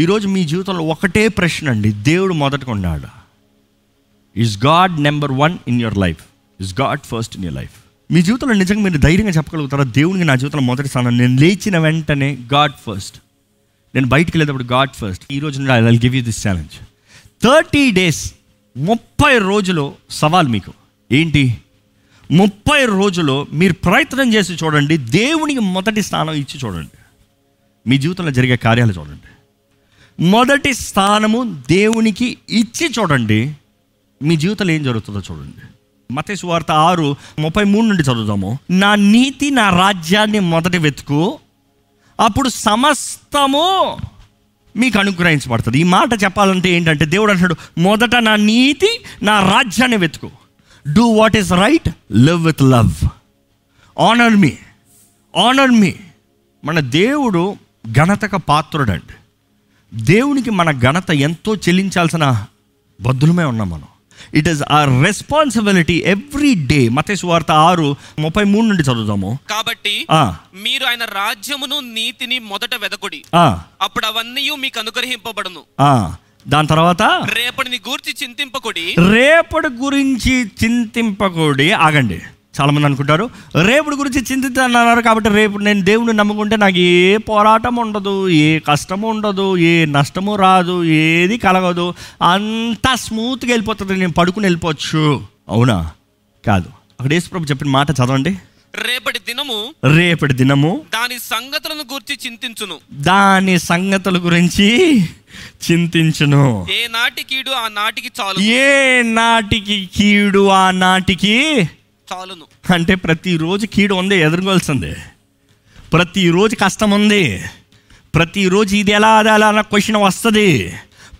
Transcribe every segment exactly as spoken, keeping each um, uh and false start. ఈరోజు మీ జీవితంలో ఒకటే ప్రశ్న అండి, దేవుడు మొదటగా ఉన్నాడు. Is God number one in your life? Is God first in your life? మీ జీవితంలో నిజంగా మీరు ధైర్యంగా చెప్పగలుగుతారా, దేవునికి నా జీవితంలో మొదటి స్థానం, నేను లేచిన వెంటనే గాడ్ ఫస్ట్, నేను బయటికి వెళ్ళేటప్పుడు గాడ్ ఫస్ట్. ఈరోజు నుండి I will give you this challenge. Thirty days ముప్పై రోజులు సవాల్ మీకు ఏంటి? ముప్పై రోజులు మీరు ప్రయత్నం చేసి చూడండి, దేవునికి మొదటి స్థానం ఇచ్చి చూడండి, మీ జీవితంలో జరిగే కార్యాలు చూడండి. మొదటి స్థానము దేవునికి ఇచ్చి చూడండి, మీ జీవితంలో ఏం జరుగుతుందో చూడండి. మత్తయి సువార్త ఆరు ముప్పై మూడు నుండి చదువుదాము. నా నీతి నా రాజ్యాన్ని మొదట వెతుకు, అప్పుడు సమస్తము మీకు అనుగ్రహించబడుతుంది. ఈ మాట చెప్పాలంటే ఏంటంటే, దేవుడు అంటాడు, మొదట నా నీతి నా రాజ్యాన్ని వెతుకు, do what is right, live with love, honour me, honour me. మన దేవుడు ఘనతకు పాత్రుడు అండి. దేవునికి మన ఘనత ఎంతో చెల్లించాల్సిన బద్దులమే ఉన్నాం మనం. It is our responsibility every day. మత్తయి సువార్త ఆరు ముప్పై మూడు నుండి చదువుదాము. కాబట్టి మీరు ఆయన రాజ్యమును నీతిని మొదట వెదకుడి, అప్పుడు అవన్నీ మీకు అనుగ్రహింపబడును. దాని తర్వాత రేపటిని గురించి చింతింపకుడి. రేపటి గురించి చింతింపకుడి. ఆగండి, చాలా మంది అనుకుంటారు రేపటి గురించి చింతిస్తున్నారు కాబట్టి రేపు నేను దేవుని నమ్ముకుంటే నాకు ఏ పోరాటం ఉండదు, ఏ కష్టము ఉండదు, ఏ నష్టము రాదు, ఏది కలగదు, అంతా స్మూత్గా వెళ్ళిపోతుంది, నేను పడుకుని వెళ్ళిపోవచ్చు. అవునా కాదు? అక్కడ యేసుప్రభు చెప్పిన మాట చదవండి. రేపటి దినము, రేపటి దినము దాని సంగతులను గురించి చింతించును, దాని సంగతుల గురించి చింతించును. ఏ నాటి కీడు ఆ నాటికి చాలు, ఏ నాటికి కీడు ఆ నాటికి చాలును. అంటే ప్రతిరోజు కీడు ఉంది, ఎదుర్కోవాల్సిందే, ప్రతిరోజు కష్టం ఉంది, ప్రతిరోజు ఇది ఎలా అది ఎలా అన్న క్వశ్చన్ వస్తుంది,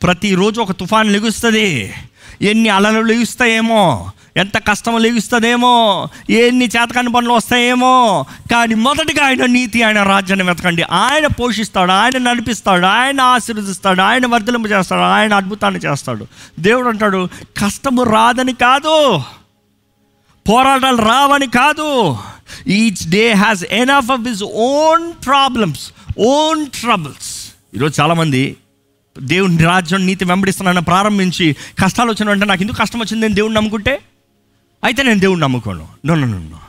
ప్రతిరోజు ఒక తుఫాను లెగుస్తుంది, ఎన్ని అలలు లెగుస్తాయేమో, ఎంత కష్టం లెగుస్తుందేమో, ఎన్ని చేతకాని పనులు వస్తాయేమో. కానీ మొదటిగా ఆయన నీతి ఆయన రాజ్యాన్ని వెతకండి. ఆయన పోషిస్తాడు, ఆయన నడిపిస్తాడు, ఆయన ఆశీర్వదిస్తాడు, ఆయన వర్ధలింపు చేస్తాడు, ఆయన అద్భుతాన్ని చేస్తాడు. దేవుడు అంటాడు, కష్టము రాదని కాదు, పోరాటాలు రావని కాదు. Each day has enough of his own problems, own troubles. ఈరోజు చాలామంది దేవుని రాజ్యం నీతి వెంబడిస్తున్నానని ప్రారంభించి కష్టాలు వచ్చిన వెంటనే నాకు ఎందుకు కష్టం వచ్చింది, నేను దేవుడిని నమ్ముకుంటే అయితే నేను దేవుడిని నమ్ముకోను. నో నో నో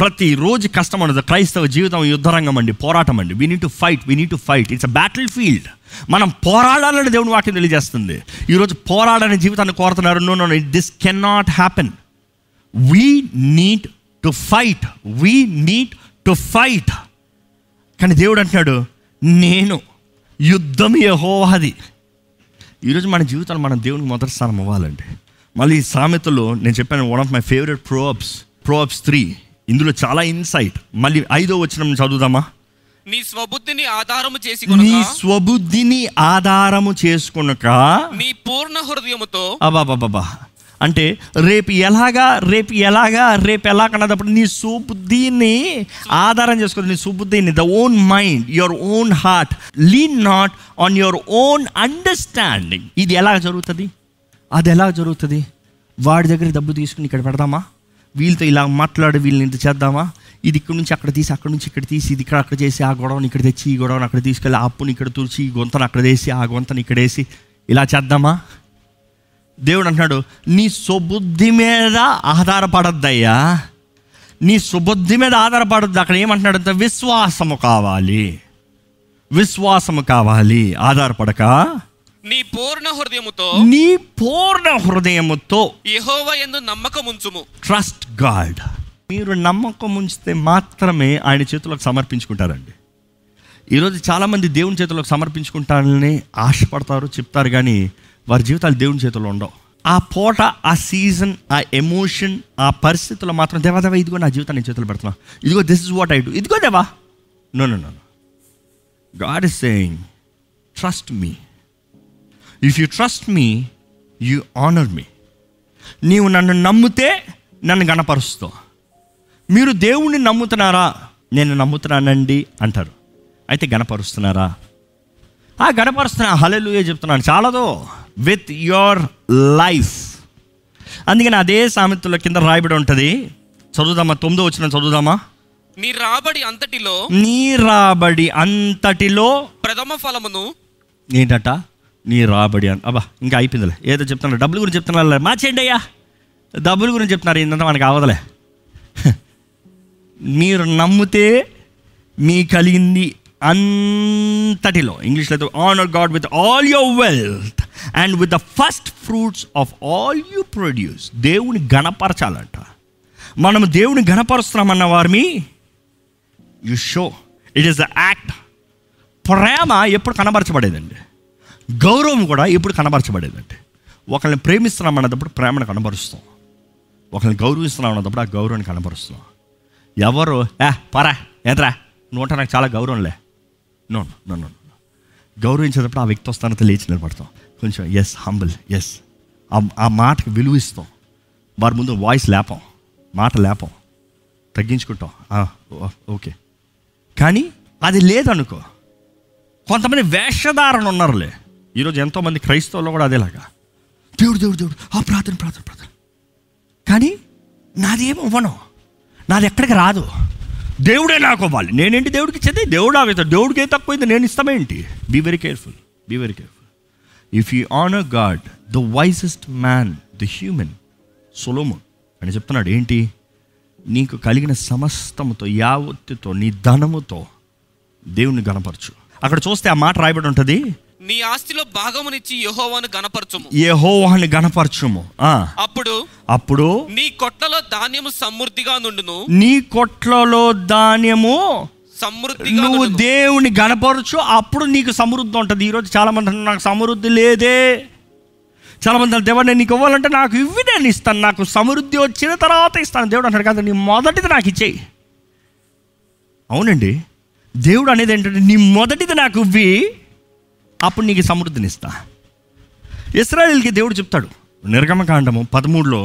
ప్రతిరోజు కష్టం ఉండదు. క్రైస్తవ జీవితం యుద్ధరంగం అండి, పోరాటం అండి. We need to fight, we need to fight. It's a battle field. మనం పోరాడాలని దేవుని వాక్యం తెలియజేస్తుంది. ఈరోజు పోరాడని జీవితాన్ని కోరుతున్నారు. No no this can not happen. We need to fight, we need to fight. కానీ దేవుడు అంటున్నాడు, నేను యుద్ధం యెహోవాది. ఈరోజు మన జీవితాలు మనం దేవునికి మొదటి స్థానం ఇవ్వాలండి. మళ్ళీ ఈ సామెతలో నేను చెప్పాను, one of my favourite proverbs, proverbs three, ఇందులో చాలా ఇన్సైట్. మళ్ళీ ఐదో వచనం చదువుదామా. నీ స్వబుద్ధిని ఆధారము చేసుకొనుక, నీ స్వబుద్ధిని ఆధారము చేసుకొనుక, నీ పూర్ణ హృదయముతో. అబాబాబా అంటే రేపు ఎలాగా, రేపు ఎలాగా, రేపు ఎలాగ అన్నప్పుడు నీ సుబుద్ధిని ఆధారం చేసుకోవాలి. నీ సుబుద్ధిని, the own mind, your own heart. Lean not on your own understanding. ఇది ఎలా జరుగుతుంది, అది ఎలా జరుగుతుంది? వాడి దగ్గర డబ్బు తీసుకుని ఇక్కడ పెడదామా, వీళ్ళతో ఇలా మాట్లాడి వీళ్ళని ఇంత చేద్దామా, ఇది ఇక్కడ నుంచి అక్కడ తీసి, అక్కడ నుంచి ఇక్కడ తీసి, ఇది ఇక్కడ అక్కడ చేసి, ఆ గొడవను ఇక్కడ తెచ్చి, ఈ గొడవను అక్కడ తీసుకెళ్ళి, ఆ అప్పుని ఇక్కడ తుడిచి, ఈ గొంతను అక్కడ వేసి, ఆ గొంతను ఇక్కడ వేసి, ఇలా చేద్దామా? దేవుడు అంటున్నాడు, నీ సుబుద్ధి మీద ఆధారపడద్దయ్యా, నీ సుబుద్ధి మీద ఆధారపడద్దు. అక్కడ ఏమంటున్నాడు అంటే, విశ్వాసము కావాలి, విశ్వాసము కావాలి, ఆధారపడక. నీ పూర్ణ హృదయముతో, నీ పూర్ణ హృదయముతో యెహోవా యందు నమ్మకం ఉంచుము. Trust God. మీరు నమ్మకం ఉంచితే మాత్రమే ఆయన చేతులకు సమర్పించుకుంటారండి. ఈరోజు చాలామంది దేవుని చేతులకు సమర్పించుకుంటారని ఆశపడతారు, చెప్తారు, కానీ వారి జీవితాలు దేవుని చేతుల్లో ఉండవు. ఆ పూట, ఆ సీజన్, ఆ ఎమోషన్, ఆ పరిస్థితుల్లో మాత్రం దేవా దేవా ఇదిగో నా జీవితాన్ని చేతులు పెడుతున్నా, ఇదిగో this is what I do, ఇదిగో దేవా. No no no God is saying trust me. If you trust me you honour me. నీవు నన్ను నమ్మితే నన్ను గణపరుస్తావు. మీరు దేవుణ్ణి నమ్ముతున్నారా? నేను నమ్ముతున్నానండి అంటారు. అయితే గణపరుస్తున్నారా? ఆ గణపరుస్తున్నా, హల్లెలూయా చెప్తున్నాను, చాలదు. With your life. అందుకని అదే సామెతల కింద రాయబడి ఉంటుంది. చదువుదామా, తొమ్మిదో వచనం చదువుదామా. నీ రాబడి అంతటిలో, నీ రాబడి అంతటిలో ప్రథమ ఫలమును, ఏంటట నీ రాబడి అని. అబ్బా ఇంకా అయిపోయిందిలే, ఏదో చెప్తున్నారు డబ్బుల గురించి చెప్తున్నారు, మార్చేయండి అయ్యా డబ్బుల గురించి చెప్తున్నారు. ఏంటంటే మనకు అవదలే, మీరు నమ్మితే మీ కలిగింది అంతటిలో, ఇంగ్లీష్లో అయితే honour God with all your wealth and with the first fruits of all you produce. దేవుని గణపరచాలంట. మనం దేవుని గణపరుస్తున్నామన్న వారిని you show. It is the act. ప్రేమ ఎప్పుడు కనబరచబడేదండి, గౌరవం కూడా ఎప్పుడు కనబరచబడేదండి. ఒకరిని ప్రేమిస్తున్నాం అన్నప్పుడు ప్రేమను కనబరుస్తాం, ఒకరిని గౌరవిస్తున్నాం అన్నప్పుడు ఆ గౌరవాన్ని కనబరుస్తున్నాం. ఎవరు ఏ పరా ఎంతరా నువ్వు నాకు చాలా గౌరవంలే, నో నో నో నో. గౌరవించేటప్పుడు ఆ వ్యక్తి వస్తానంత లేచి నిలబడతాం, కొంచెం ఎస్ హంబుల్ ఎస్, ఆ మాటకు విలువిస్తాం, వారి ముందు వాయిస్ లేపాం, మాట లేపాం, తగ్గించుకుంటాం ఓకే. కానీ అది లేదనుకో, కొంతమంది వేషధారణ ఉన్నారులే ఈరోజు ఎంతోమంది క్రైస్తవుల్లో కూడా అదేలాగా దేవుడు దేవుడు దేవుడు ఆ ప్రార్థన ప్రార్థన ప్రార్థన, కానీ నాది ఏమి ఇవ్వను, నాది ఎక్కడికి రాదు, దేవుడే నాకు ఇవ్వాలి, నేనేంటి దేవుడికి ఇచ్చేది, దేవుడు ఆగుతాడు, దేవుడికి ఏం తక్కువైంది నేను ఇస్తామేంటి. Be very careful, be very careful. If you honour God, the wisest man, the human Solomon అని చెప్తున్నాడు. ఏంటి, నీకు కలిగిన సమస్తముతో యావత్తుతో నీ ధనముతో దేవుని గణపరచు. అక్కడ చూస్తే ఆ మాట రాయబడి ఉంటుంది, నీ ఆస్తిలో భాగమునిచ్చి యెహోవాను గణపరచుము, యెహోవాను గణపరచుము. అప్పుడు అప్పుడు నీ కొట్లలో ధాన్యము సమృద్ధిగా నుండును, నీ కొట్లలో ధాన్యము సమృద్ధిగా, నువ్వు దేవుని గణపరచు, అప్పుడు నీకు సమృద్ధి ఉంటుంది. ఈరోజు చాలా మంది నాకు సమృద్ధి లేదే, చాలా మంది దేవుడు నేను నీకు ఇవ్వాలంటే నాకు ఇవి నేను ఇస్తాను, నాకు సమృద్ధి వచ్చిన తర్వాత ఇస్తాను. దేవుడు అంటాడు కదా, నీ మొదటిది నాకు ఇచ్చేయి. అవునండి, దేవుడు అనేది ఏంటంటే నీ మొదటిది నాకు ఇవ్వి, అప్పుడు నీకు సమృద్ధినిస్తా. ఇశ్రాయేలుకి దేవుడు చెప్తాడు నిర్గమకాండము పదమూడులో,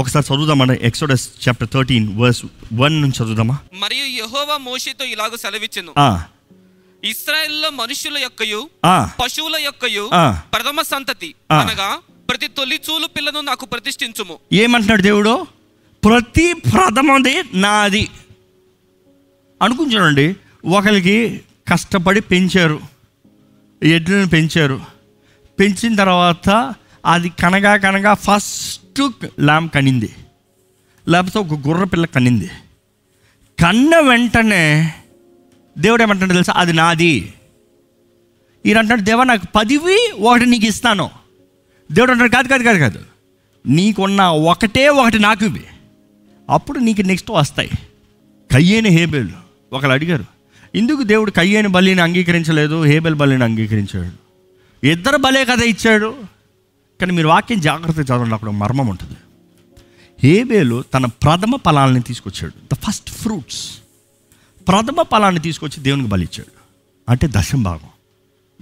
ఒకసారి చదువుదామా, Exodus chapter thirteen verse one నుంచి చదువుదామా. మరియు యెహోవా మోషేతో ఇలాగ సెలవిచ్చెను, ఇశ్రాయేలులో మనుషుల యొక్కయు పశువుల యొక్కయు ప్రథమ సంతతి అనగా ప్రతి తొలి చూలు పిల్లను నాకు ప్రతిష్ఠించుము. ఏమంటున్నాడు దేవుడు, ప్రతి ప్రథమది నాది. అనుకుంటానండి, ఒకరికి కష్టపడి పెంచారు, ఎడ్లను పెంచారు, పెంచిన తర్వాత అది కనగా కనగా ఫస్ట్ ల్యాంప్ కనింది, లేకపోతే ఒక గుర్ర పిల్ల కనింది. కన్న వెంటనే దేవుడు ఏమంటాడు తెలుసా, అది నాది. ఈయన అంటాడు, దేవా నాకు పదివి ఒకటి నీకు ఇస్తాను. దేవుడు అంటాడు, కాదు కాదు కాదు కాదు నీకున్న ఒకటే ఒకటి నాకు ఇవి, అప్పుడు నీకు నెక్స్ట్ వస్తాయి. కయ్యేను హేబేలు ఒకళ్ళు అడిగారు, ఇందుకు దేవుడు కయ్యేను బలిని అంగీకరించలేదు, హేబెల్ బలిని అంగీకరించాడు, ఇద్దరు బలే కదా ఇచ్చాడు. కానీ మీరు వాక్యం జాగ్రత్తగా చదవండి, అక్కడ మర్మం ఉంటుంది. హేబేలు తన ప్రథమ ఫలాన్ని తీసుకొచ్చాడు, ద ఫస్ట్ ఫ్రూట్స్, ప్రథమ ఫలాన్ని తీసుకొచ్చి దేవునికి బలి ఇచ్చాడు, అంటే దశం భాగం,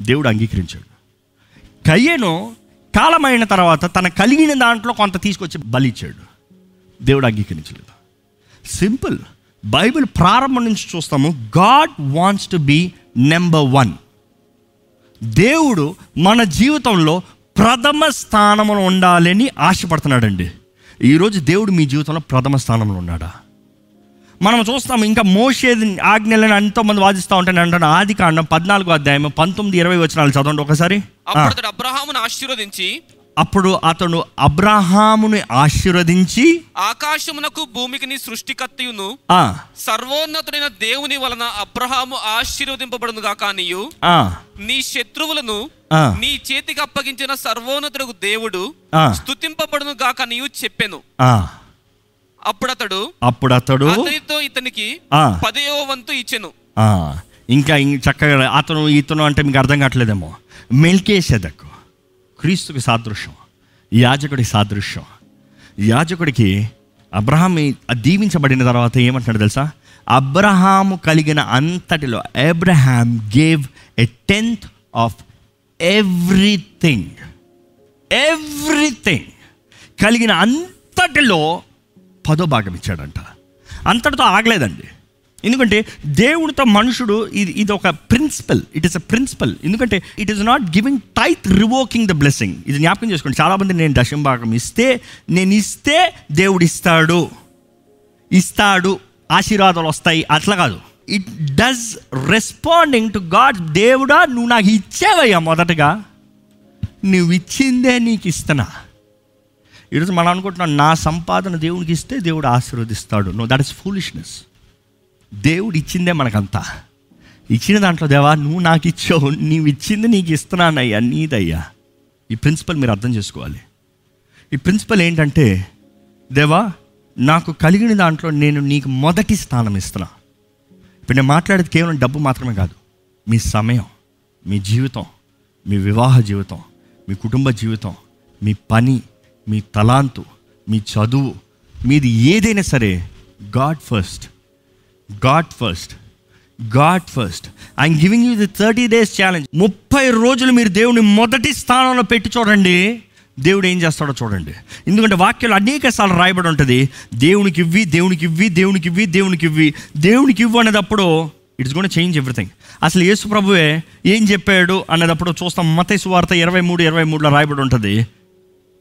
దేవుడు అంగీకరించాడు. కయ్యేను కాలమైన తర్వాత తన కలిగిన దాంట్లో కొంత తీసుకొచ్చి బలి ఇచ్చాడు, దేవుడు అంగీకరించలేదు. సింపుల్. బైబిల్ ప్రారంభం నుంచి చూస్తాము, God wants to be number one. దేవుడు మన జీవితంలో ప్రథమ స్థానంలో ఉండాలని ఆశపడుతున్నాడండి. ఈరోజు దేవుడు మీ జీవితంలో ప్రథమ స్థానంలో ఉన్నాడా? మనం చూస్తాము, ఇంకా మోషే ఆజ్ఞలను ఎంతోమంది వాదిస్తూ ఉంటాను అంటాను. ఆది కాండం పద్నాలుగో అధ్యాయం పంతొమ్మిది ఇరవై వచనాలు చదవండి ఒకసారి. అప్పుడు అబ్రాహామును ఆశీర్వదించి, అప్పుడు అతడు అబ్రాహాముని ఆశీర్వదించి, ఆకాశమునకు భూమికి సృష్టికర్తయును సర్వోన్నతుడైన దేవుని వలన అబ్రాహాము ఆశీర్వదింపబడునుగా కానియు, నీ శత్రువులను నీ చేతికి అప్పగించిన సర్వోన్నతుడు దేవుడు స్తుతింపబడునుగా కానియు చెప్పెను. అప్పుడు అతడు అప్పుడు అతడు అతనితో ఇతనికి పదయో వంతు ఇచ్చెను. ఇంకా చక్కగా అతను ఇతను అంటే మీకు అర్థం కావట్లేదేమో, మెల్కీసెదెకు క్రీస్తుకి సాదృశ్యం, యాజకుడికి సాదృశ్యం. యాజకుడికి అబ్రహాం దీవించబడిన తర్వాత ఏమంటున్నాడు తెలుసా, అబ్రహాము కలిగిన అంతటిలో, Abraham gave a tenth of everything. Everything కలిగిన అంతటిలో పదో భాగం ఇచ్చాడంట. అంతటితో ఆగలేదండి, ఎందుకంటే దేవుడితో మనుషుడు ఇది ఇది ఒక principle, it is a principle. ఎందుకంటే it is not giving tithe revoking the blessing. ఇది జ్ఞాపకం చేసుకోండి, చాలామంది నేను దశం భాగం ఇస్తే, నేను ఇస్తే దేవుడు ఇస్తాడు, ఇస్తాడు ఆశీర్వాదాలు వస్తాయి, అట్లా కాదు. It does responding to God. దేవుడా నువ్వు నాకు ఇచ్చేవయ్యా, మొదటగా నువ్వు ఇచ్చిందే నీకు ఇస్తున్నా. ఈరోజు మనం అనుకుంటున్నాం నా సంపాదన దేవునికి ఇస్తే దేవుడు ఆశీర్వదిస్తాడు. No, that is foolishness. దేవుడు ఇచ్చిందే మనకంతా. ఇచ్చిన దాంట్లో దేవా నువ్వు నాకు ఇచ్చావు, నీవు ఇచ్చింది నీకు ఇస్తున్నానయ్యా, నీదయ్యా. ఈ ప్రిన్సిపల్ మీరు అర్థం చేసుకోవాలి. ఈ ప్రిన్సిపల్ ఏంటంటే, దేవా నాకు కలిగిన దాంట్లో నేను నీకు మొదటి స్థానం ఇస్తున్నా. ఇప్పుడు నేను మాట్లాడేది కేవలం డబ్బు మాత్రమే కాదు, మీ సమయం, మీ జీవితం, మీ వివాహ జీవితం, మీ కుటుంబ జీవితం, మీ పని, మీ తలాంతు, మీ చదువు, మీది ఏదైనా సరే God first, God first, God first. I'm giving you the thirty days challenge. ముప్పై రోజులు మీరు దేవుని మొదటి స్థానంలో పెట్టి చూడండి, దేవుడు ఏం చేస్తాడో చూడండి. ఎందుకంటే వాక్యాలు అనేక సార్లు రాయబడి ఉంటుంది, దేవునికి ఇవ్వి, దేవునికి ఇవ్వి, దేవునికి ఇవ్వి, దేవునికి ఇవ్వి. దేవునికి ఇవ్వు అనేటప్పుడు ఇట్స్ గోన్ చేంజ్ ఎవ్రీథింగ్. అసలు యేసు ప్రభువే ఏం చెప్పాడు అనేటప్పుడు చూస్తాం. మత్తయి సువార్త ఇరవై మూడు ఇరవై మూడులో రాయబడి ఉంటుంది.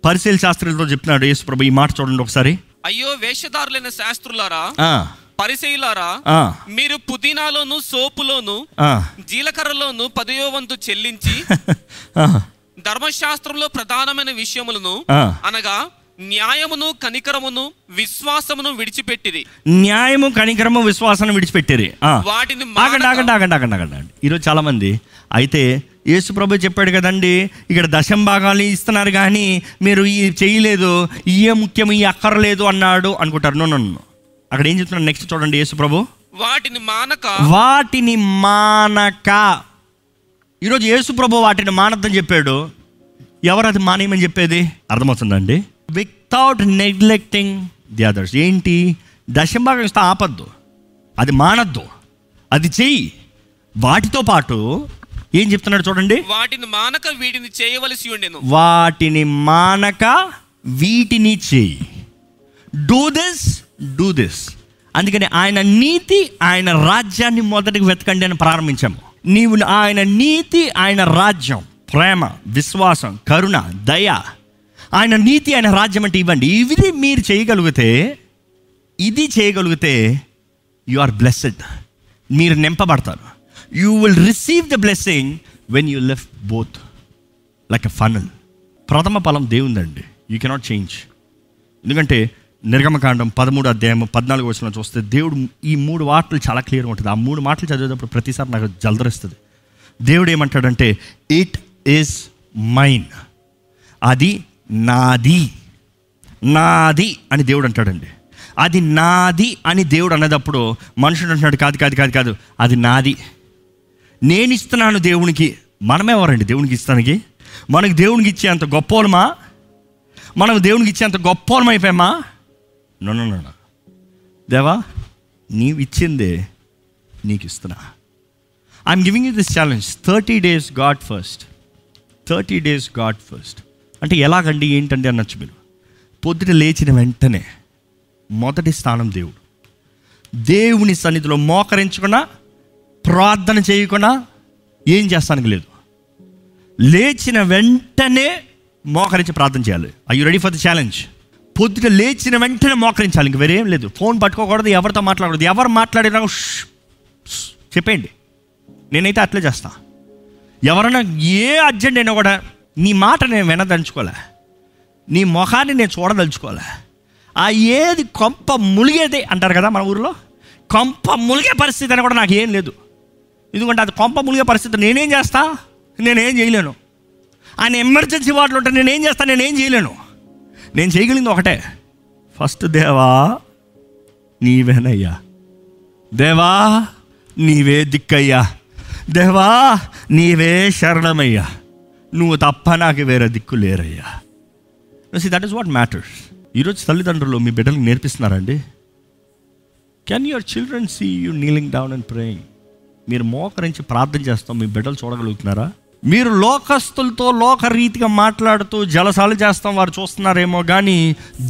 పరిశీలి శాస్త్రులతో చెప్తున్నాడు యేసు ప్రభు, ఈ మాట చూడండి ఒకసారి. అయ్యో వేషధారులైన శాస్త్రులారా, పరిసయ్యులారా, మీరు పుదీనాలోను సోపులోను జీలకర్రలోను పదయో వంతు చెల్లించి ధర్మశాస్త్రంలో ప్రధానమైన విషయములను అనగా న్యాయమును కనికరమును విశ్వాసమును విడిచిపెట్టిరి. న్యాయము, కనికరము, విశ్వాసాన్ని విడిచిపెట్టిరి. వాటిని ఈరోజు చాలా మంది అయితే యేసు ప్రభు చెప్పాడు కదండి, ఇక్కడ దశంభాగాలు ఇస్తున్నారు కానీ మీరు ఈ చేయలేదు, ఇయే ముఖ్యం, ఈ అక్కర్లేదు అన్నాడు అనుకుంటారు. నో నన్ను అక్కడ ఏం చెప్తున్నాడు నెక్స్ట్ చూడండి యేసు ప్రభు. వాటిని మానక, వాటిని మానక. ఈరోజు యేసు ప్రభు వాటిని మానద్దని చెప్పాడు. ఎవరు అది మానేయమని చెప్పేది? అర్థమవుతుందండి. Without neglecting the others. ఏంటి? దశంభాగం ఇస్తా ఆపద్దు, అది మానద్దు, అది చెయ్యి. వాటితో పాటు ఏం చెప్తున్నాడు చూడండి, వాటిని మానక వీటిని చేయవలసి ఉండెను. వాటిని మానక వీటిని చేయి. Do this, do this. అందుకని ఆయన నీతి, ఆయన రాజ్యాన్ని మొదటికి వెతకండి అని ప్రారంభించాము. నీవు ఆయన నీతి, ఆయన రాజ్యం, ప్రేమ, విశ్వాసం, కరుణ, దయ. ఆయన నీతి, ఆయన రాజ్యం అంటే ఇవ్వండి. ఇది మీరు చేయగలిగితే, ఇది చేయగలిగితే యు ఆర్ బ్లెస్డ్. మీరు నింపబడతారు. You will receive the blessing when you live both like a funnel. ప్రథమ ఫలం దేవుందండి, యూ కెనాట్ చేంజ్. ఎందుకంటే నిర్గమకాండం పదమూడు అధ్యాయం పద్నాలుగు వచనం చూస్తే దేవుడు ఈ మూడు మాటలు చాలా క్లియర్గా ఉంటుంది. ఆ మూడు మాటలు చదివేటప్పుడు ప్రతిసారి నాకు జలదరిస్తుంది. దేవుడు ఏమంటాడంటే, ఇట్ ఈస్ మైన్, అది నాది, నాది అని దేవుడు అంటాడండి. అది నాది అని దేవుడు అనేటప్పుడు మనుషుడు అంటున్నాడు, కాదు కాదు కాదు కాదు అది నాది, నేను ఇస్తున్నాను దేవునికి. మనమేవారండి దేవునికి ఇస్తానికి? మనకు దేవునికి ఇచ్చే అంత గొప్పోలమా? మనకు దేవునికి ఇచ్చే అంత గొప్పోలం అయిపోయామా? నన్ను దేవా నీవు ఇచ్చిందే నీకు ఇస్తున్నా. I'm giving you this challenge. Thirty days God first, thirty days God first అంటే ఎలాగండి, ఏంటండి అనొచ్చు మీరు. పొద్దుట లేచిన వెంటనే మొదటి స్థానం దేవుడు. దేవుని సన్నిధిలో మోకరించకుండా ప్రార్థన చేయకుండా ఏం చేస్తానికి లేదు. లేచిన వెంటనే మోకరించి ప్రార్థన చేయాలి. Are you ready for the challenge? పొద్దుట లేచిన వెంటనే మోకరించాలి. ఇంక వేరేం లేదు. ఫోన్ పట్టుకోకూడదు, ఎవరితో మాట్లాడకూడదు, ఎవరు మాట్లాడినా చెప్పేయండి. నేనైతే అట్లే చేస్తా. ఎవరైనా ఏ అర్జెంట్ అయినా కూడా నీ మాట నేను వినదలుచుకోలే, నీ మొహాన్ని నేను చూడదలుచుకోలే. ఆ ఏది కొంప ములిగేది అంటారు కదా మన ఊరిలో, కొంప ములిగే పరిస్థితి అని కూడా నాకు ఏం లేదు. ఎందుకంటే అది కొంప ములిగే పరిస్థితి నేనేం చేస్తా, నేనేం చేయలేను. ఆయన ఎమర్జెన్సీ వార్డులు ఉంటే నేనేం చేస్తా, నేనేం చేయలేను. నేను చేయగలిగింది ఒకటే, ఫస్ట్ దేవా నీవేనయ్యా, దేవా నీవే దిక్కయ్యా, దేవా నీవే శరణమయ్యా, నువ్వు తప్ప నాకు వేరే దిక్కు లేరయ్యా. See that is what matters. ఈరోజు తల్లిదండ్రులు మీ బిడ్డలకు నేర్పిస్తున్నారండి. Can your children see you kneeling down and praying? మీరు మోకరించి ప్రార్థన చేస్తాం మీ బిడ్డలు చూడగలుగుతున్నారా? మీరు లోకస్తులతో లోకరీతిగా మాట్లాడుతూ జలసాలు చేస్తాం, వారు చూస్తున్నారేమో కానీ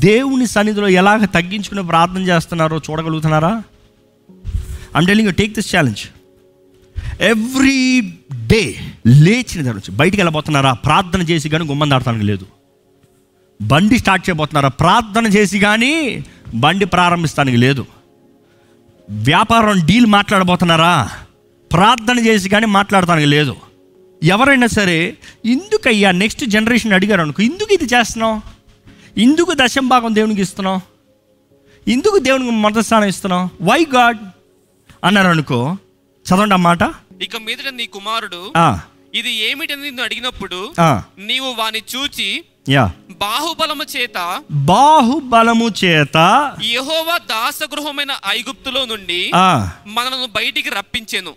దేవుని సన్నిధిలో ఎలాగ తగ్గించుకుని ప్రార్థన చేస్తున్నారో చూడగలుగుతున్నారా? I'm telling you, take this challenge. Every day లేచిన దగ్గర నుంచి బయటికి వెళ్ళబోతున్నారా? ప్రార్థన చేసి కానీ గుమ్మం దాడతానికి లేదు. బండి స్టార్ట్ చేయబోతున్నారా? ప్రార్థన చేసి కానీ బండి ప్రారంభిస్తానికి లేదు. వ్యాపారం డీల్ మాట్లాడబోతున్నారా? ప్రార్థన చేసి కానీ మాట్లాడటానికి లేదు. ఎవరైనా సరే ఇందుకు అయ్యా నెక్స్ట్ జనరేషన్ అడిగారు అనుకో, ఇందుకు ఇది చేస్తున్నావు, ఇందుకు దశంభాగం దేవునికి ఇస్తున్నావు, ఇందుకు దేవునికి మొదటి స్థానం ఇస్తున్నావు, వై గాడ్ అన్నారు అనుకో. చదవండి అన్నమాట. ఇక మీదట నీ కుమారుడు ఇది ఏమిటని నిన్ను అడిగినప్పుడు నీవు వాని చూచి బాహుబలము చేత బాహుబలము చేత యెహోవా దాసగృహమైన ఐగుప్తులో నుండి మనను బయటికి రప్పించెను.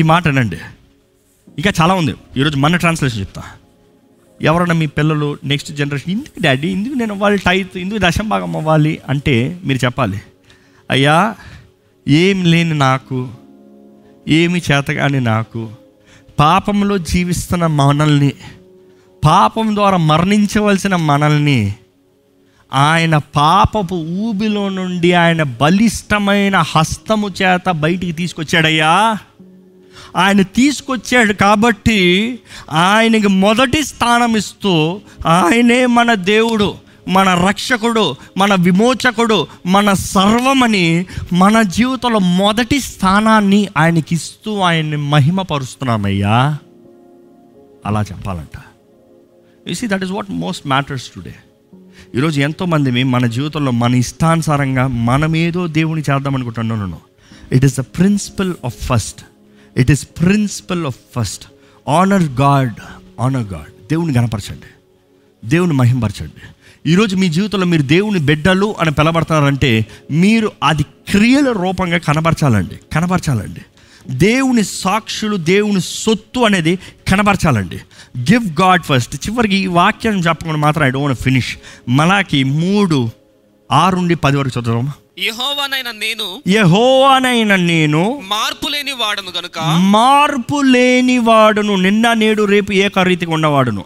ఈ మాటనండి. ఇంకా చాలా ఉంది. ఈరోజు మన ట్రాన్స్లేషన్ చెప్తా. ఎవరైనా మీ పిల్లలు నెక్స్ట్ జనరేషన్ ఇందుకు డాడీ ఇందుకు నేను అవ్వాలి, టైత్ ఇందుకు దశం భాగం అవ్వాలి అంటే మీరు చెప్పాలి, అయ్యా ఏమి లేని నాకు, ఏమి చేతగాని నాకు, పాపంలో జీవిస్తున్న మనల్ని, పాపం ద్వారా మరణించవలసిన మనల్ని ఆయన పాపపు ఊబిలో నుండి ఆయన బలిష్టమైన హస్తము చేత బయటికి తీసుకొచ్చాడయ్యా. ఆయన తీసుకొచ్చాడు కాబట్టి ఆయనకి మొదటి స్థానం ఇస్తూ ఆయనే మన దేవుడు, మన రక్షకుడు, మన విమోచకుడు, మన సర్వమని మన జీవితంలో మొదటి స్థానాన్ని ఆయనకి ఇస్తూ ఆయన్ని మహిమపరుస్తున్నామయ్యా. అలా చెప్పాలంట. You see that is what most matters today. ఈరోజు ఎంతోమంది మన జీవితంలో మన ఇష్టానుసారంగా మనమేదో దేవుని చేద్దామనుకుంటున్నాను. It is the principle of first. It is principle of first. Honour God, honour God. దేవుని గణపరచండి, దేవుని మహిమపరచండి. ఈరోజు మీ జీవితంలో మీరు దేవుని బిడ్డలు అని పిలబడతారంటే మీరు అది క్రియల రూపంగా కనబరచాలండి, కనబరచాలండి. దేవుని సాక్షులు, దేవుని సొత్తు అనేది కనబరచాలండి. Give God first. చివరికి ఈ వాక్యాన్ని చెప్పకుండా మాత్రం ఐ డోంట్ వాంట్ ఫినిష్. మలాకి మూడు ఆరు నుండి పది వరకు చదువుదాం. యెహోవానైన నేను యెహోవానైన నేను మార్పు లేని వాడును గనుక, మార్పు లేని వాడును, నిన్న నేడు రేపు ఏకరీతిగా ఉన్నవాడును,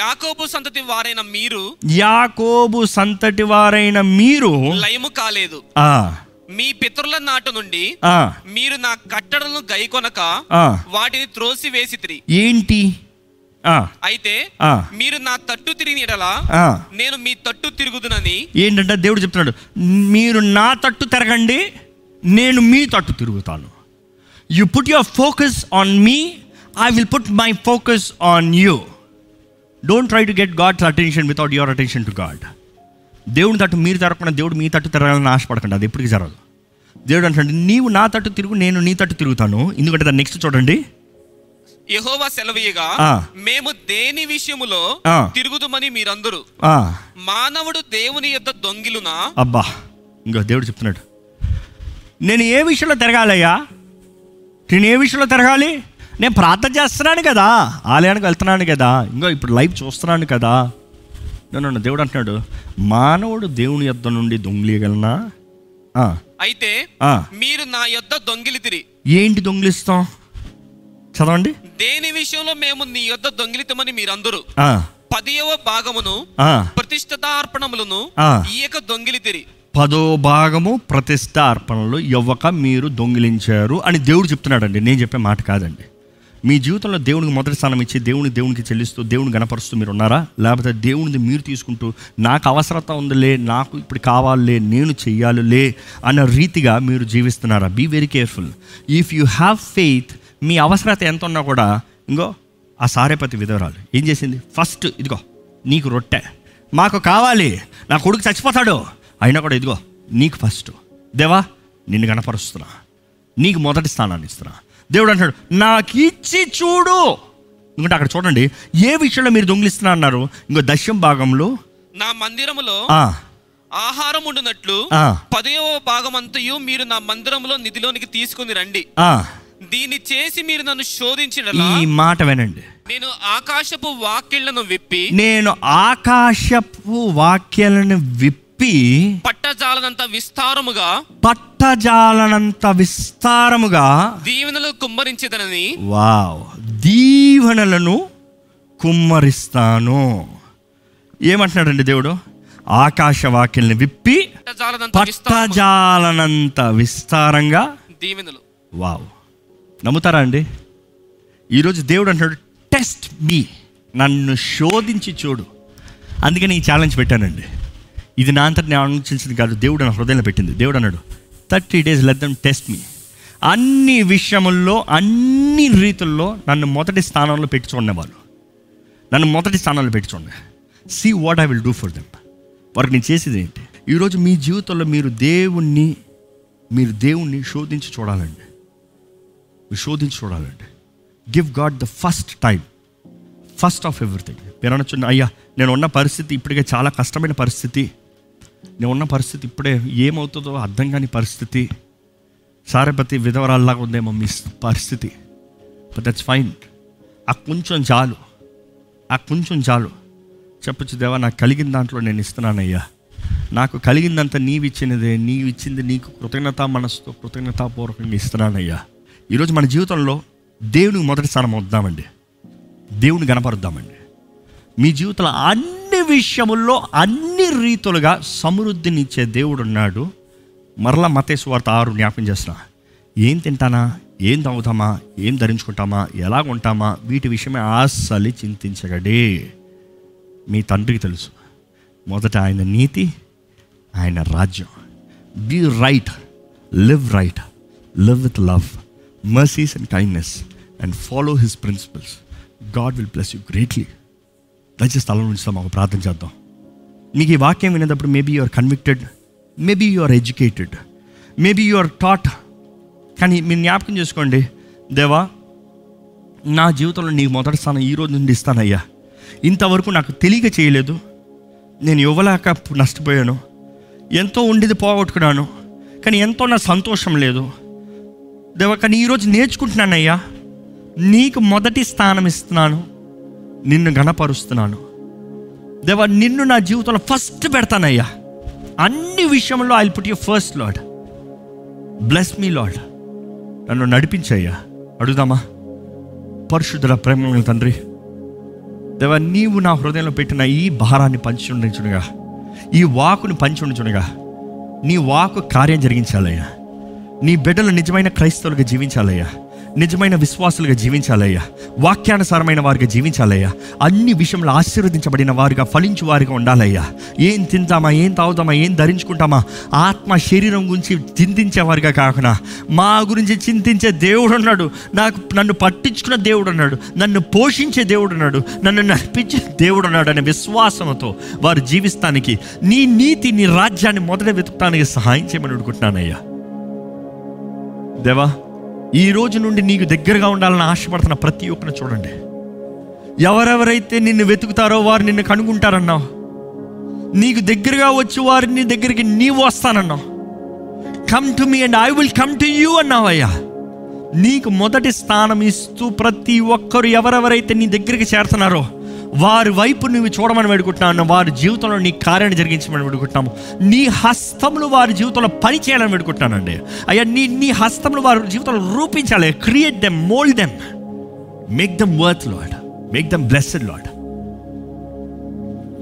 యాకోబు సంతతి వారైన మీరు, యాకోబు సంతటి వారైన మీరు లయము కాలేదు. ఆ మీ పితరుల నాటి నుండి మీరు నా కట్టడలను గైకొనక వాటిని త్రోసి వేసితిరి. ఏంటి? అయితే మీరు నా తట్టు తిరిగిన ఎడల నేను మీ తట్టు తిరుగుదునని. ఏంటంటే దేవుడు చెప్తున్నాడు, మీరు నా తట్టు తిరగండి, నేను మీ తట్టు తిరుగుతాను. You put your focus on me, I will put my focus on you. Don't try to get God's attention without your attention to God. దేవుని తట్టు మీరు తిరగకుండా దేవుడు మీ తట్టు తిరగాలని ఆశపడకండి, అది ఎప్పటికీ జరగదు. దేవుడు అంటే నీవు నా తట్టు తిరుగు, నేను నీ తట్టు తిరుగుతాను. ఎందుకంటే దాని నెక్స్ట్ చూడండి. యెహోవా సెలవీయగా, మేము దేని విషయములో తిరుగుతామని మీరందరూ, మానవుడు దేవుని యొద్ద దొంగిలునా. అబ్బా, ఇంకో దేవుడు చెప్తున్నాడు, నేను ఏ విషయంలో తిరగాలయ్యా, నేను ఏ విషయంలో తిరగాలి? నేను ప్రార్థన చేస్తున్నాను కదా, ఆలయానికి వెళ్తున్నాను కదా, ఇంకో ఇప్పుడు లైవ్ చూస్తున్నాను కదా. నన్ను దేవుడు అంటున్నాడు, మానవుడు దేవుని యొద్ద నుండి దొంగిలియగలనా? అయితే మీరు నా యొద్ద దొంగిలితిరి. ఏంటి దొంగిలిస్తాం? చదవండి. దేని విషయంలో మేము నీ యొద్ద దొంగిలితామని మీరందరూ పదియవ భాగమును ప్రతిష్ఠితార్పణములను ఇయ్యక దొంగిలితిరి. పదో భాగము ప్రతిష్ఠార్పణలు ఇవ్వక మీరు దొంగిలించారు అని దేవుడు చెప్తున్నాడండి. నేను చెప్పే మాట కాదండి. మీ జీవితంలో దేవునికి మొదటి స్థానం ఇచ్చి దేవుని దేవునికి చెల్లిస్తూ దేవుని గణపరుస్తూ మీరు ఉన్నారా? లేకపోతే దేవునిది మీరు తీసుకుంటూ నాకు అవసరత ఉందిలే, నాకు ఇప్పుడు కావాలే, నేను చెయ్యాలిలే అన్న రీతిగా మీరు జీవిస్తున్నారా? Be very careful. If you have faith, మీ అవసరత ఎంత ఉన్నా కూడా, ఇంకో ఆ సారేపతి విధవరాలు ఏం చేసింది? ఫస్ట్ ఇదిగో నీకు రొట్టె, మాకు కావాలి, నా కొడుకు చచ్చిపోతాడు, అయినా కూడా ఇదిగో నీకు ఫస్ట్, దేవా నిన్ను గణపరుస్తున్నా, నీకు మొదటి స్థానాన్ని ఇస్తున్నా. దేవుడు అంటాడు, నాకు ఇచ్చి చూడు. ఎందుకంటే అక్కడ చూడండి, ఏ విషయంలో మీరు దొంగిలిస్తున్నా అన్నారు. ఇంకో దశం భాగంలో నా మందిరములో ఆహారం ఉండునట్లు పదవ భాగమంతయు మీరు నా మందిరంలో నిధిలోనికి తీసుకుని రండి. దీన్ని చేసి మీరు నన్ను శోధించినలా, ఈ మాట వినండి, నేను ఆకాశపు వాక్యలను విప్పి, నేను ఆకాశపు వాక్యలను విప్పి పట్టజాలనంత విస్తారముగా, పట్టజాలనంత విస్తారముగా దీవెనలు కుమ్మరించదనని. వావ్, దీవెనలను కుమ్మరిస్తాను. ఏమంటున్నాడండి దేవుడు? ఆకాశ వాక్యాలను విప్పి పట్టజాలనంత విస్తారంగా దీవెనలు. వావ్, నమ్ముతారా అండి? ఈరోజు దేవుడు అంటున్నాడు, టెస్ట్ మీ, నన్ను శోధించి చూడు. అందుకని ఈ ఛాలెంజ్ పెట్టానండి. ఇది నా అంతటి నేను ఆలోచించింది కాదు, దేవుడు నా హృదయంలో పెట్టింది. దేవుడు అన్నాడు, thirty days let them test me. అన్ని విషయముల్లో అన్ని రీతుల్లో నన్ను మొదటి స్థానంలో పెట్టి చూడండి, వాళ్ళు నన్ను మొదటి స్థానంలో పెట్టి చూడండి. See what I will do for them. వారికి నేను చేసేది ఏంటి? ఈరోజు మీ జీవితంలో మీరు దేవుణ్ణి మీరు దేవుణ్ణి శోధించి చూడాలండి, మీరు శోధించి చూడాలండి. Give God the first time, first of everything. మీరు అనొచ్చు, అయ్యా నేను ఉన్న పరిస్థితి ఇప్పటికే చాలా కష్టమైన పరిస్థితి, నేను ఉన్న పరిస్థితి ఇప్పుడే ఏమవుతుందో అర్థం కాని పరిస్థితి, సారపతి విధవరాల్లాగా ఉందేమో మీ పరిస్థితి. But that's fine. ఆ కొంచెం చాలు, ఆ కొంచెం చాలు. చెప్పచ్చు, దేవా నాకు కలిగిన దాంట్లో నేను ఇస్తున్నానయ్యా, నాకు కలిగిందంతా నీవిచ్చినదే, నీవిచ్చింది నీకు కృతజ్ఞత మనసుతో కృతజ్ఞతాపూర్వకంగా ఇస్తున్నానయ్యా. ఈరోజు మన జీవితంలో దేవునికి మొదటి స్థానం అవుద్దామండి, దేవుని గణపరుద్దామండి. మీ జీవితంలో అన్ని విషయముల్లో అన్ని రీతులుగా సమృద్ధినిచ్చే దేవుడు ఉన్నాడు. మరలా మత్తయి సువార్త ఆరు జ్ఞాపం చేసిన, ఏం తింటానా, ఏం తాగుతామా, ఏం ధరించుకుంటామా, ఎలా ఉంటామా, వీటి విషయమే ఆశలి చింతించగడే, మీ తండ్రికి తెలుసు. మొదట ఆయన నీతి, ఆయన రాజ్యం. Be right, live right, live with love, mercies and kindness, and follow his principles. God will bless you greatly. దయచేసి స్థలం నుంచి మాకు ప్రార్థన చేద్దాం. మీకు ఈ వాక్యం వినేటప్పుడు maybe you are convicted, maybe you are educated, maybe you are taught. కానీ మీరు జ్ఞాపకం చేసుకోండి, దేవా నా జీవితంలో నీకు మొదటి స్థానం ఈరోజు నుండి ఇస్తానయ్యా. ఇంతవరకు నాకు తెలియక చేయలేదు, నేను ఇవ్వలేక నష్టపోయాను, ఎంతో ఉండేది పోగొట్టుకున్నాను, కానీ ఎంతో నా సంతోషం లేదు దేవా. కానీ ఈరోజు నేర్చుకుంటున్నానయ్యా, నీకు మొదటి స్థానం ఇస్తున్నాను, నిన్ను గణపరుస్తున్నాను దేవా, నిన్ను నా జీవితంలో ఫస్ట్ పెడతానయ్యా. అన్ని విషయంలో I will put you first Lord, bless me Lord, నన్ను నడిపించయ్యా. అడుగుదామా? పరిశుద్ధుల ప్రేమ తండ్రి దేవా, నీవు నా హృదయంలో పెట్టిన ఈ భారాన్ని పంచి ఉండించునుగా, ఈ వాకుని పంచి ఉండించునుగా, నీ వాకు కార్యం జరిగించాలయ్యా. నీ బిడ్డలు నిజమైన క్రైస్తవులుగా జీవించాలయ్యా, నిజమైన విశ్వాసులుగా జీవించాలయ్యా, వాక్యానుసారమైన వారిగా జీవించాలయ్యా, అన్ని విషయంలో ఆశీర్వదించబడిన వారిగా ఫలించు వారిగా ఉండాలయ్యా. ఏం తింటామా, ఏం తాగుతామా, ఏం ధరించుకుంటామా, ఆత్మ శరీరం గురించి చింతించేవారిగా కాకుండా మా గురించి చింతించే దేవుడు ఉన్నాడు. నాకు నన్ను పట్టించుకున్న దేవుడు ఉన్నాడు, నన్ను పోషించే దేవుడు ఉన్నాడు, నన్ను నడిపించే దేవుడు ఉన్నాడు అనే విశ్వాసంతో వారు జీవిస్తానికి, నీ నీతి నీ రాజ్యాన్ని మొదట వెతుకుతానికి సహాయం చేయమని అడుగుతున్నానయ్యా. దేవా ఈరోజు నుండి నీకు దగ్గరగా ఉండాలని ఆశపడుతున్న ప్రతి ఒక్కరిని చూడండి. ఎవరెవరైతే నిన్ను వెతుకుతారో వారు నిన్ను కనుగొంటారన్నావు, నీకు దగ్గరగా వచ్చి వారిని దగ్గరికి నీవు వస్తానన్నావు. Come to me and I will come to you అన్నావు అయ్యా. నీకు మొదటి స్థానం ఇస్తూ ప్రతి ఒక్కరు ఎవరెవరైతే నీ దగ్గరికి చేరుతున్నారో వారి వైపు నువ్వు చూడమని వేడుకుంటున్నావు, వారి జీవితంలో నీ కార్యాన్ని జరిగించమని వేడుకుంటున్నాము, నీ హస్తములు వారి జీవితంలో పని చేయాలని వేడుకుంటున్నానండి అయ్యా. నీ నీ హస్తములు వారి జీవితంలో రూపించాలి. Create them, mould them, make them worth Lord, make them blessed Lord.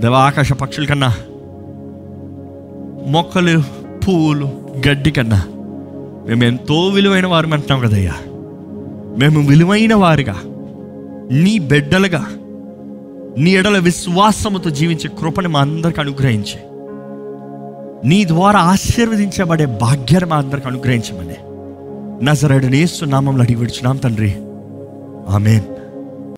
దేవా ఆకాశ పక్షుల కన్నా, మొక్కలు పువ్వులు గడ్డి కన్నా మేము ఎంతో విలువైన వారు అంటున్నాం కదయ్యా. మేము విలువైన వారుగా నీ బిడ్డలుగా నీ ఎడల విశ్వాసముతో జీవించే కృపను మా అందరికి అనుగ్రహించి, నీ ద్వారా ఆశీర్వదించబడే భాగ్యాన్ని మా అందరికి అనుగ్రహించమని నజరేయుడైన యేసు నామములో అడిగి వేడుచున్నాం తండ్రి. ఆమేన్.